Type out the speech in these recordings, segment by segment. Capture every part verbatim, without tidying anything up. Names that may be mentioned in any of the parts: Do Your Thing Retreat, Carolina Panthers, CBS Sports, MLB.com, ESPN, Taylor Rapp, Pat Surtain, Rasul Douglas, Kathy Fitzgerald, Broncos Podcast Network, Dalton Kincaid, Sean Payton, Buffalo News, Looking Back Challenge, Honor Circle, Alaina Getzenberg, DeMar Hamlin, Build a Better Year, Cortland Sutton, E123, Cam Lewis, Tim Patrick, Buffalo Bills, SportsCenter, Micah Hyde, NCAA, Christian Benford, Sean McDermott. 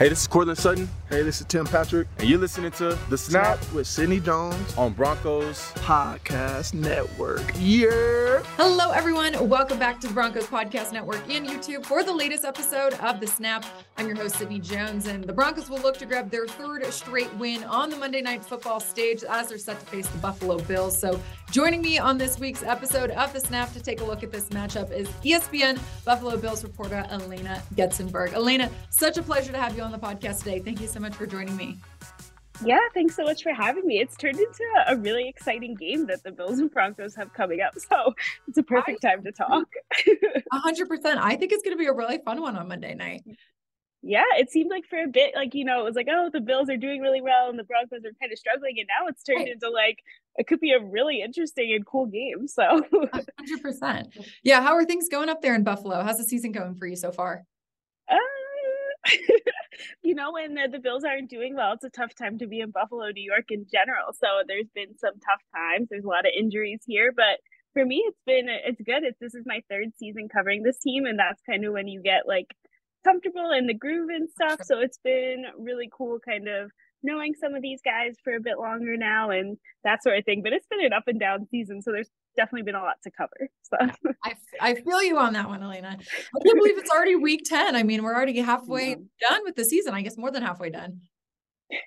Hey, this is Cortland Sutton. Hey, this is Tim Patrick. And you're listening to The Snap, Snap with Sydney Jones on Broncos Podcast Network. Yeah. Hello, everyone. Welcome back to the Broncos Podcast Network and YouTube for the latest episode of The Snap. I'm your host, Sydney Jones, and the Broncos will look to grab their third straight win on the Monday Night Football stage as they're set to face the Buffalo Bills. So joining me on this week's episode of The Snap to take a look at this matchup is E S P N Buffalo Bills reporter Alaina Getzenberg. Alaina, such a pleasure to have you on the podcast today. Thank you so much for joining me. Yeah, thanks so much for having me. It's turned into a really exciting game that the Bills and Broncos have coming up, so it's a perfect I, time to talk. one hundred percent. I think it's going to be a really fun one on Monday night. Yeah, it seemed like for a bit, like, you know, it was like, oh, the Bills are doing really well and the Broncos are kind of struggling, and now it's turned right. into like, it could be a really interesting and cool game, so. one hundred percent. Yeah, how are things going up there in Buffalo? How's the season going for you so far? Uh, You know, when the, the Bills aren't doing well, it's a tough time to be in Buffalo, New York in general. So there's been some tough times. There's a lot of injuries here. But for me, it's been, it's good. It's, this is my third season covering this team. And that's kind of when you get like comfortable in the groove and stuff. So it's been really cool kind of knowing some of these guys for a bit longer now and that sort of thing. But it's been an up and down season. So there's definitely been a lot to cover. So I, I feel you on that one, Alaina. I can't believe it's already week ten. I mean, we're already halfway yeah. done with the season. I guess more than halfway done.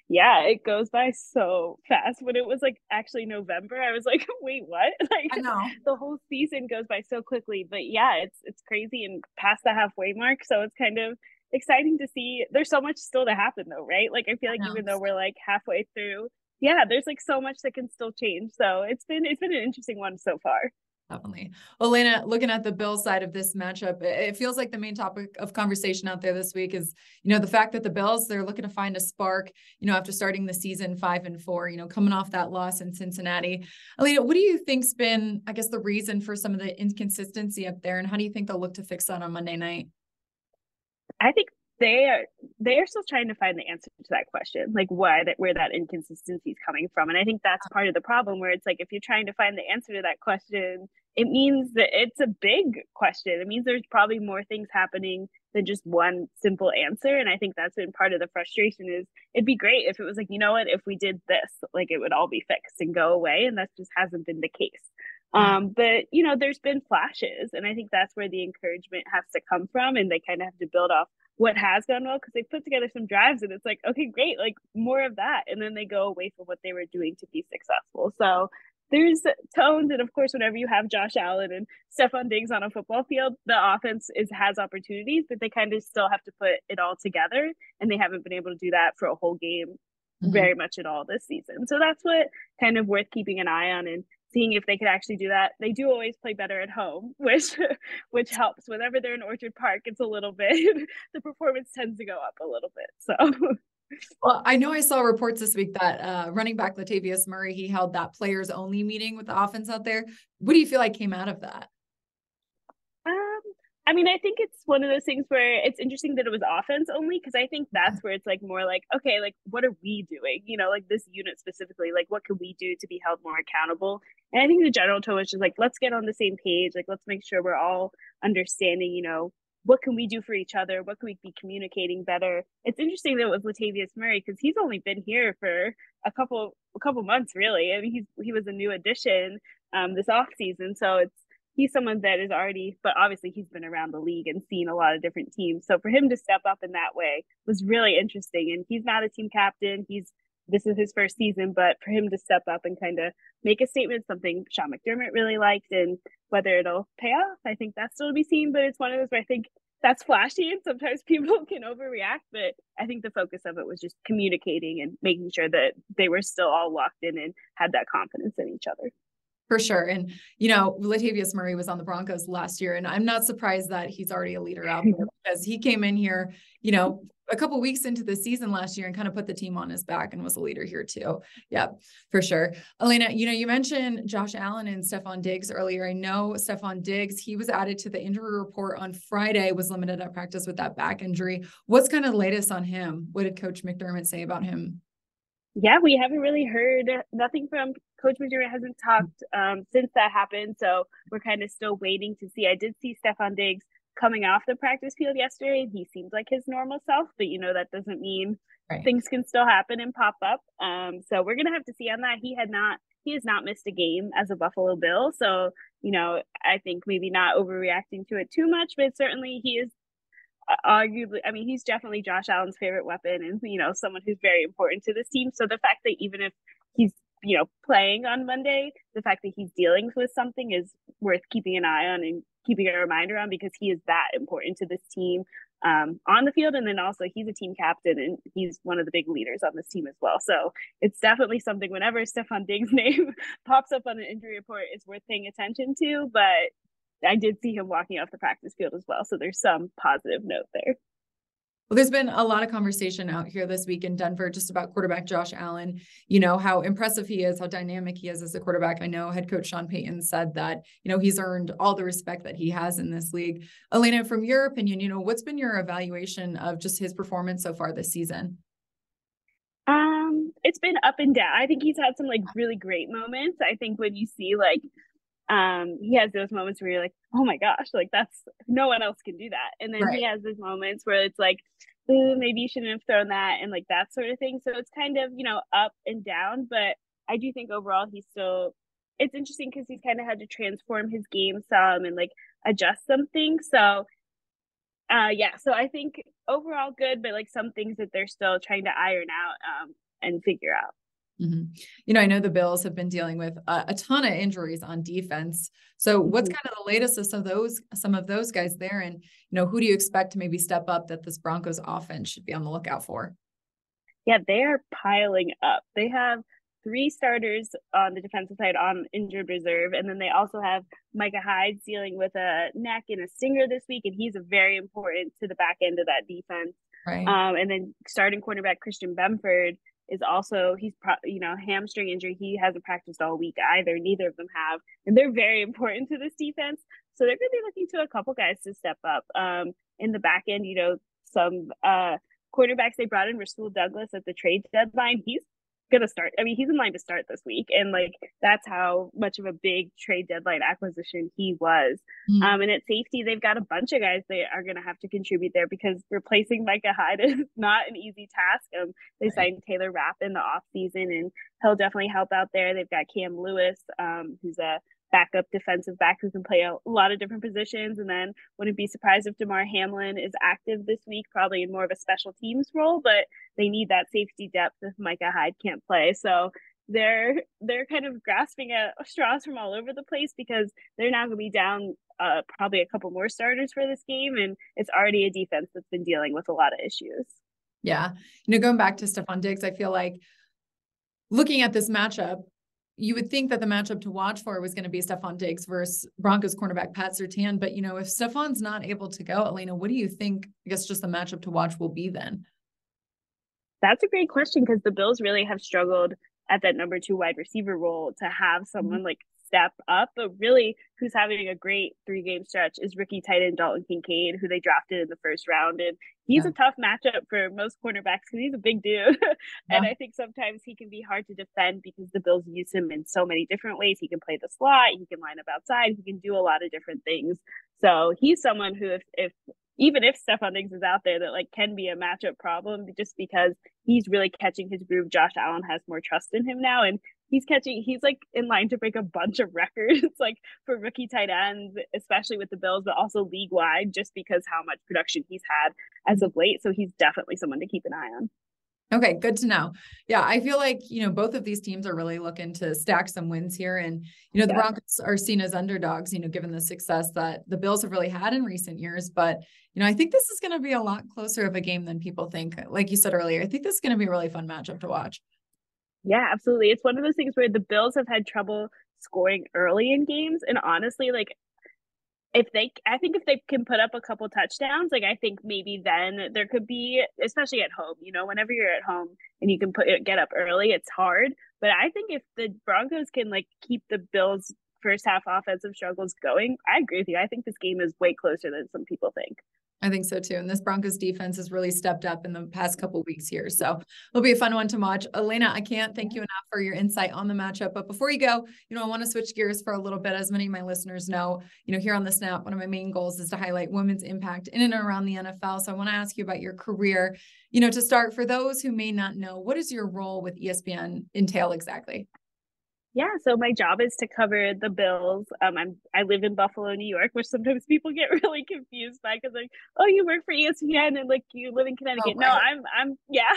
Yeah, it goes by so fast. When it was like actually November, I was like, wait, what? Like I know. The whole season goes by so quickly. But yeah, it's it's crazy and past the halfway mark. So it's kind of exciting to see. There's so much still to happen though, right? Like I feel like I even though we're like halfway through, yeah, there's like so much that can still change. So it's been it's been an interesting one so far. Definitely. Alaina, looking at the Bills side of this matchup, it feels like the main topic of conversation out there this week is, you know, the fact that the Bills, they're looking to find a spark, you know, after starting the season five and four, you know, coming off that loss in Cincinnati. Alaina, what do you think's been, I guess, the reason for some of the inconsistency up there, and how do you think they'll look to fix that on Monday night? I think they are they are still trying to find the answer to that question, like why that where that inconsistency is coming from. And I think that's part of the problem, where it's like if you're trying to find the answer to that question, it means that it's a big question. It means there's probably more things happening than just one simple answer. And I think that's been part of the frustration. Is it'd be great if it was like, you know what, if we did this, like it would all be fixed and go away. And that just hasn't been the case. Um, but, you know, there's been flashes, and I think that's where the encouragement has to come from. And they kind of have to build off what has gone well, because they put together some drives and it's like, okay, great, like more of that. And then they go away from what they were doing to be successful. So there's tones. And of course, whenever you have Josh Allen and Stefon Diggs on a football field, the offense is has opportunities, but they kind of still have to put it all together. And they haven't been able to do that for a whole game mm-hmm. very much at all this season. So that's what kind of worth keeping an eye on and seeing if they could actually do that. They do always play better at home, which which helps. Whenever they're in Orchard Park, it's a little bit, the performance tends to go up a little bit. So, well, I know I saw reports this week that uh, running back Latavius Murray, he held that players only meeting with the offense out there. What do you feel like came out of that? Um, I mean, I think it's one of those things where it's interesting that it was offense only, because I think that's where it's like more like, okay, like what are we doing? You know, like this unit specifically, like what can we do to be held more accountable? And I think the general tone is just like, let's get on the same page. Like, let's make sure we're all understanding, you know, what can we do for each other? What can we be communicating better? It's interesting that it was Latavius Murray, because he's only been here for a couple a couple months, really. I mean, he's, he was a new addition um, this offseason. So it's he's someone that is already, but obviously he's been around the league and seen a lot of different teams. So for him to step up in that way was really interesting. And he's not a team captain. He's This is his first season, but for him to step up and kind of make a statement, something Sean McDermott really liked, and whether it'll pay off, I think that's still to be seen. But it's one of those where I think that's flashy and sometimes people can overreact. But I think the focus of it was just communicating and making sure that they were still all locked in and had that confidence in each other. For sure. And, you know, Latavius Murray was on the Broncos last year, and I'm not surprised that he's already a leader out there, because he came in here, you know, a couple of weeks into the season last year and kind of put the team on his back and was a leader here too. Yeah, for sure. Alaina, you know, you mentioned Josh Allen and Stefon Diggs earlier. I know Stefon Diggs, he was added to the injury report on Friday, was limited at practice with that back injury. What's kind of the latest on him? What did Coach McDermott say about him? Yeah, we haven't really heard nothing from Coach McDermott. Hasn't talked um, since that happened. So we're kind of still waiting to see. I did see Stefon Diggs coming off the practice field yesterday, he seemed like his normal self, but you know, that doesn't mean right. things can still happen and pop up. Um, so we're going to have to see on that. He had not, he has not missed a game as a Buffalo Bill. So, you know, I think maybe not overreacting to it too much, but certainly he is arguably, I mean, he's definitely Josh Allen's favorite weapon and, you know, someone who's very important to this team. So the fact that even if he's, you know, playing on Monday, the fact that he's dealing with something is worth keeping an eye on and keeping a reminder on, because he is that important to this team um, on the field. And then also he's a team captain and he's one of the big leaders on this team as well. So it's definitely something whenever Stefon Diggs' name pops up on an injury report, it's worth paying attention to. But I did see him walking off the practice field as well. So there's some positive note there. Well, there's been a lot of conversation out here this week in Denver just about quarterback Josh Allen, you know, how impressive he is, how dynamic he is as a quarterback. I know head coach Sean Payton said that, you know, he's earned all the respect that he has in this league. Alaina, from your opinion, you know, what's been your evaluation of just his performance so far this season? Um, it's been up and down. I think he's had some like really great moments. I think when you see like um he has those moments where you're like, oh my gosh, like that's, no one else can do that, and then right. he has those moments where it's like, ooh, maybe you shouldn't have thrown that, and like that sort of thing. So it's kind of, you know, up and down, but I do think overall he's still, it's interesting because he's kind of had to transform his game some and like adjust some things. So uh yeah so I think overall good, but like some things that they're still trying to iron out um and figure out. Mm-hmm. You know, I know the Bills have been dealing with uh, a ton of injuries on defense. So what's kind of the latest of some of those, some of those guys there? And, you know, who do you expect to maybe step up that this Broncos offense should be on the lookout for? Yeah, they are piling up. They have three starters on the defensive side on injured reserve. And then they also have Micah Hyde dealing with a neck and a stinger this week. And he's very important to the back end of that defense. Right. Um, and then starting cornerback Christian Benford is also, he's, pro- you know, hamstring injury. He hasn't practiced all week either. Neither of them have. And they're very important to this defense. So they're going to be looking to a couple guys to step up. Um, in the back end, you know, some uh, quarterbacks they brought in, Rasul Douglas at the trade deadline. He's going to start. I mean, he's in line to start this week. And, like, that's how much of a big trade deadline acquisition he was. Mm-hmm. Um, and at safety, they've got a bunch of guys they are going to have to contribute there, because replacing Micah Hyde is not an easy task. Um, they right. signed Taylor Rapp in the offseason, and he'll definitely help out there. They've got Cam Lewis, um, who's a backup defensive back who can play a lot of different positions. And then wouldn't be surprised if DeMar Hamlin is active this week, probably in more of a special teams role, but they need that safety depth if Micah Hyde can't play. So they're they're kind of grasping at straws from all over the place, because they're now going to be down uh, probably a couple more starters for this game. And it's already a defense that's been dealing with a lot of issues. Yeah. You know, going back to Stefon Diggs, I feel like looking at this matchup, you would think that the matchup to watch for was going to be Stefon Diggs versus Broncos cornerback Pat Surtain. But, you know, if Stefan's not able to go, Alaina, what do you think, I guess, just the matchup to watch will be then? That's a great question, because the Bills really have struggled at that number two wide receiver role to have someone like step up. But really, who's having a great three-game stretch is rookie tight end Dalton Kincaid, who they drafted in the first round. And he's yeah. a tough matchup for most cornerbacks because he's a big dude. And yeah. I think sometimes he can be hard to defend because the Bills use him in so many different ways. He can play the slot, he can line up outside, he can do a lot of different things. So he's someone who, if, if even if Stefon Diggs is out there, that like can be a matchup problem, just because he's really catching his groove. Josh Allen has more trust in him now, and he's catching, he's like in line to break a bunch of records, like for rookie tight ends, especially with the Bills, but also league wide, just because how much production he's had as of late. So he's definitely someone to keep an eye on. Okay. Good to know. Yeah. I feel like, you know, both of these teams are really looking to stack some wins here, and, you know, the yeah. Broncos are seen as underdogs, you know, given the success that the Bills have really had in recent years. But, you know, I think this is going to be a lot closer of a game than people think. Like you said earlier, I think this is going to be a really fun matchup to watch. Yeah, absolutely. It's one of those things where the Bills have had trouble scoring early in games. And honestly, like if they, I think if they can put up a couple touchdowns, like I think maybe then there could be, especially at home, you know, whenever you're at home and you can put get up early, it's hard. But I think if the Broncos can like keep the Bills' first half offensive struggles going, I agree with you. I think this game is way closer than some people think. I think so too. And this Broncos defense has really stepped up in the past couple of weeks here. So it'll be a fun one to watch. Alaina, I can't thank you enough for your insight on the matchup. But before you go, you know, I want to switch gears for a little bit. As many of my listeners know, you know, here on The Snap, one of my main goals is to highlight women's impact in and around the N F L. So I want to ask you about your career. You know, to start, for those who may not know, what does your role with E S P N entail exactly? Yeah, so my job is to cover the Bills. Um, I'm I live in Buffalo, New York, which sometimes people get really confused by, because like, oh, you work for E S P N and like you live in Connecticut. Oh, no, I'm I'm yeah,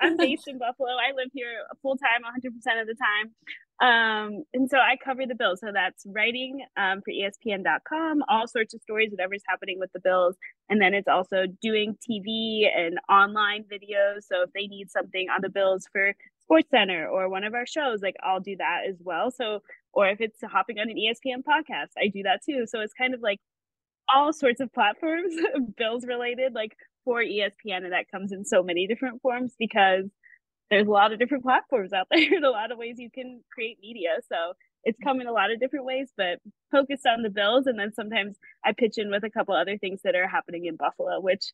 I'm based in Buffalo. I live here full time, one hundred percent of the time. Um, and so I cover the Bills. So that's writing um, for E S P N dot com, all sorts of stories, whatever's happening with the Bills. And then it's also doing T V and online videos. So if they need something on the Bills for Sports Center or one of our shows, like I'll do that as well. So, or if it's hopping on an E S P N podcast, I do that too. So it's kind of like all sorts of platforms, Bills related, like for E S P N. And that comes in so many different forms, because there's a lot of different platforms out there and a lot of ways you can create media. So it's come in a lot of different ways, but focused on the Bills. And then sometimes I pitch in with a couple other things that are happening in Buffalo, which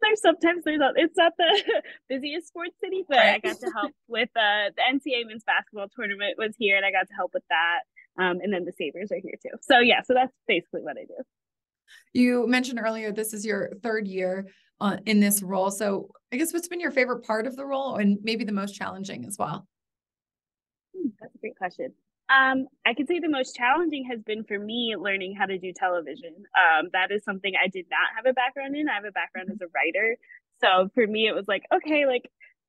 there's sometimes there's a, it's not the busiest sports city, but I got to help with uh, the N C A A men's basketball tournament was here, and I got to help with that. Um, and then the Sabres are here too. So yeah, so that's basically what I do. You mentioned earlier, this is your third year uh, in this role. So I guess what's been your favorite part of the role, and maybe the most challenging as well? Hmm, that's a great question. Um, I could say the most challenging has been for me learning how to do television. Um, that is something I did not have a background in. I have a background as a writer. So for me, it was like, okay, like,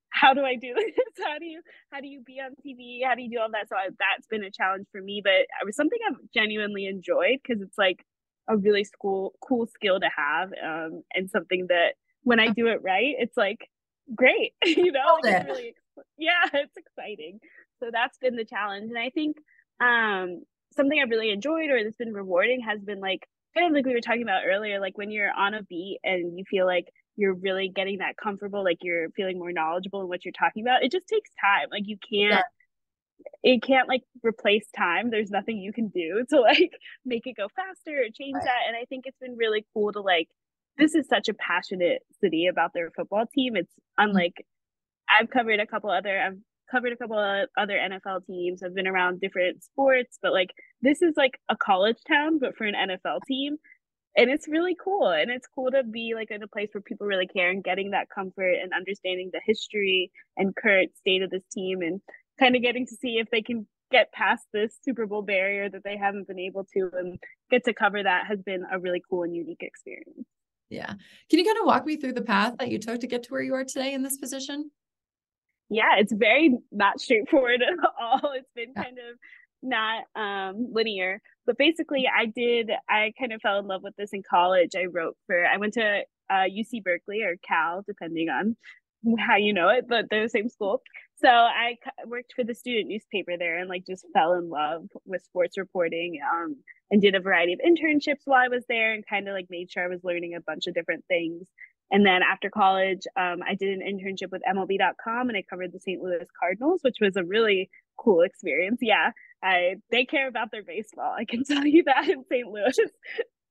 how do I do this? How do you, how do you be on T V? How do you do all that? So I, that's been a challenge for me, but it was something I've genuinely enjoyed, because it's like a really cool, cool skill to have. Um, and something that when I do it right, it's like, great, you know, like, it's really, yeah, it's exciting. So that's been the challenge. And I think um, something I've really enjoyed, or that's been rewarding, has been like, kind of like we were talking about earlier, like when you're on a beat and you feel like you're really getting that comfortable, like you're feeling more knowledgeable in what you're talking about. It just takes time. Like you can't, yeah. It can't like replace time. There's nothing you can do to like make it go faster or change right. that. And I think it's been really cool to like, this is such a passionate city about their football team. It's unlike, mm-hmm. I've covered a couple other, I've covered a couple of other N F L teams. I've been around different sports, but like this is like a college town, but for an N F L team. And it's really cool. And it's cool to be like in a place where people really care, and getting that comfort and understanding the history and current state of this team, and kind of getting to see if they can get past this Super Bowl barrier that they haven't been able to, and get to cover that has been a really cool and unique experience. Yeah. Can you kind of walk me through the path that you took to get to where you are today in this position? Yeah, it's very not straightforward at all. It's been kind of not um, linear, but basically I did, I kind of fell in love with this in college. I wrote for, I went to uh, U C Berkeley, or Cal, depending on how you know it, but they're the same school. So I worked for the student newspaper there, and like just fell in love with sports reporting, um, and did a variety of internships while I was there, and kind of like made sure I was learning a bunch of different things. And then after college, um, I did an internship with M L B dot com, and I covered the Saint Louis Cardinals, which was a really cool experience. Yeah, I, they care about their baseball. I can tell you that in Saint Louis.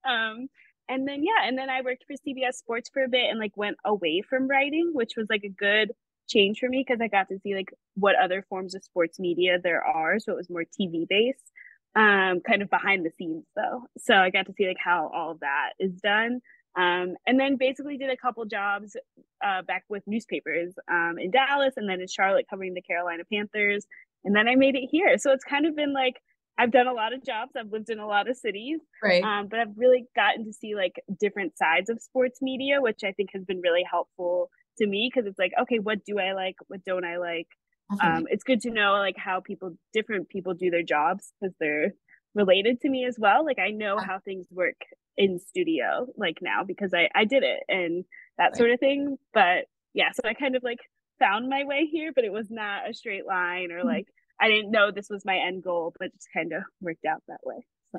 um, and then, yeah, and then I worked for C B S Sports for a bit, and like went away from writing, which was like a good change for me, because I got to see like what other forms of sports media there are. So it was more T V based, um, kind of behind the scenes though. So I got to see like how all of that is done. Um, and then basically did a couple jobs uh, back with newspapers um, in Dallas, and then in Charlotte covering the Carolina Panthers. And then I made it here. So it's kind of been like, I've done a lot of jobs. I've lived in a lot of cities, right. um, but I've really gotten to see like different sides of sports media, which I think has been really helpful to me, because it's like, okay, what do I like? What don't I like? Um, it's good to know like how people, different people do their jobs, because they're related to me as well. Like I know how things work in studio like now, because I, I did it and that right. sort of thing. But yeah, so I kind of like found my way here, but it was not a straight line, or like, I didn't know this was my end goal, but it just kind of worked out that way. So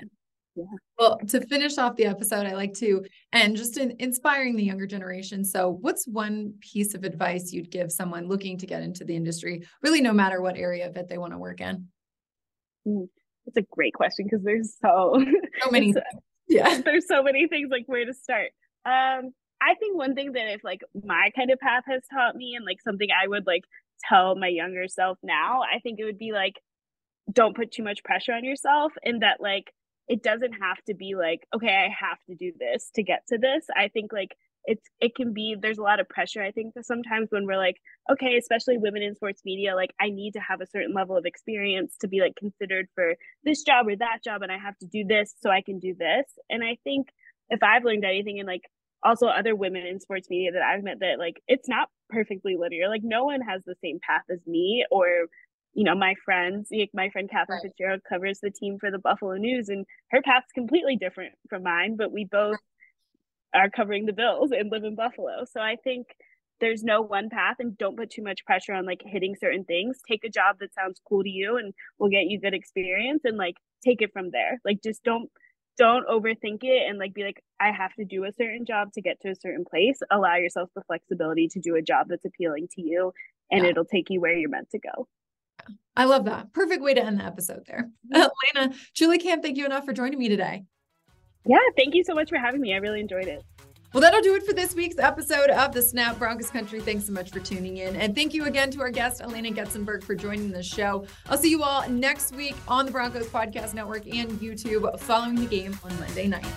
yeah. Well, to finish off the episode, I like to end just in inspiring the younger generation. So what's one piece of advice you'd give someone looking to get into the industry, really no matter what area of it they want to work in? Mm, that's a great question, because there's so, so many. Yeah, there's so many things, like where to start. Um, I think one thing that if like my kind of path has taught me, and like something I would like tell my younger self now, I think it would be like, don't put too much pressure on yourself, and that like it doesn't have to be like, okay, I have to do this to get to this. I think like it's it can be, there's a lot of pressure, I think, that sometimes when we're like, okay, especially women in sports media, like I need to have a certain level of experience to be like considered for this job or that job, and I have to do this so I can do this. And I think if I've learned anything, and like also other women in sports media that I've met, that like it's not perfectly linear. Like no one has the same path as me, or you know, my friends, like my friend Kathy right. Fitzgerald covers the team for the Buffalo News, and her path's completely different from mine, but we both are covering the Bills and live in Buffalo. So I think there's no one path, and don't put too much pressure on like hitting certain things. Take a job that sounds cool to you and will get you good experience, and like take it from there. Like just don't don't overthink it and like be like, I have to do a certain job to get to a certain place. Allow yourself the flexibility to do a job that's appealing to you, and yeah. it'll take you where you're meant to go. I love that. Perfect way to end the episode there. Alaina, truly can't thank you enough for joining me today. Yeah, thank you so much for having me. I really enjoyed it. Well, that'll do it for this week's episode of The Snap Broncos Country. Thanks so much for tuning in. And thank you again to our guest, Alaina Getzenberg, for joining the show. I'll see you all next week on the Broncos Podcast Network and YouTube following the game on Monday night.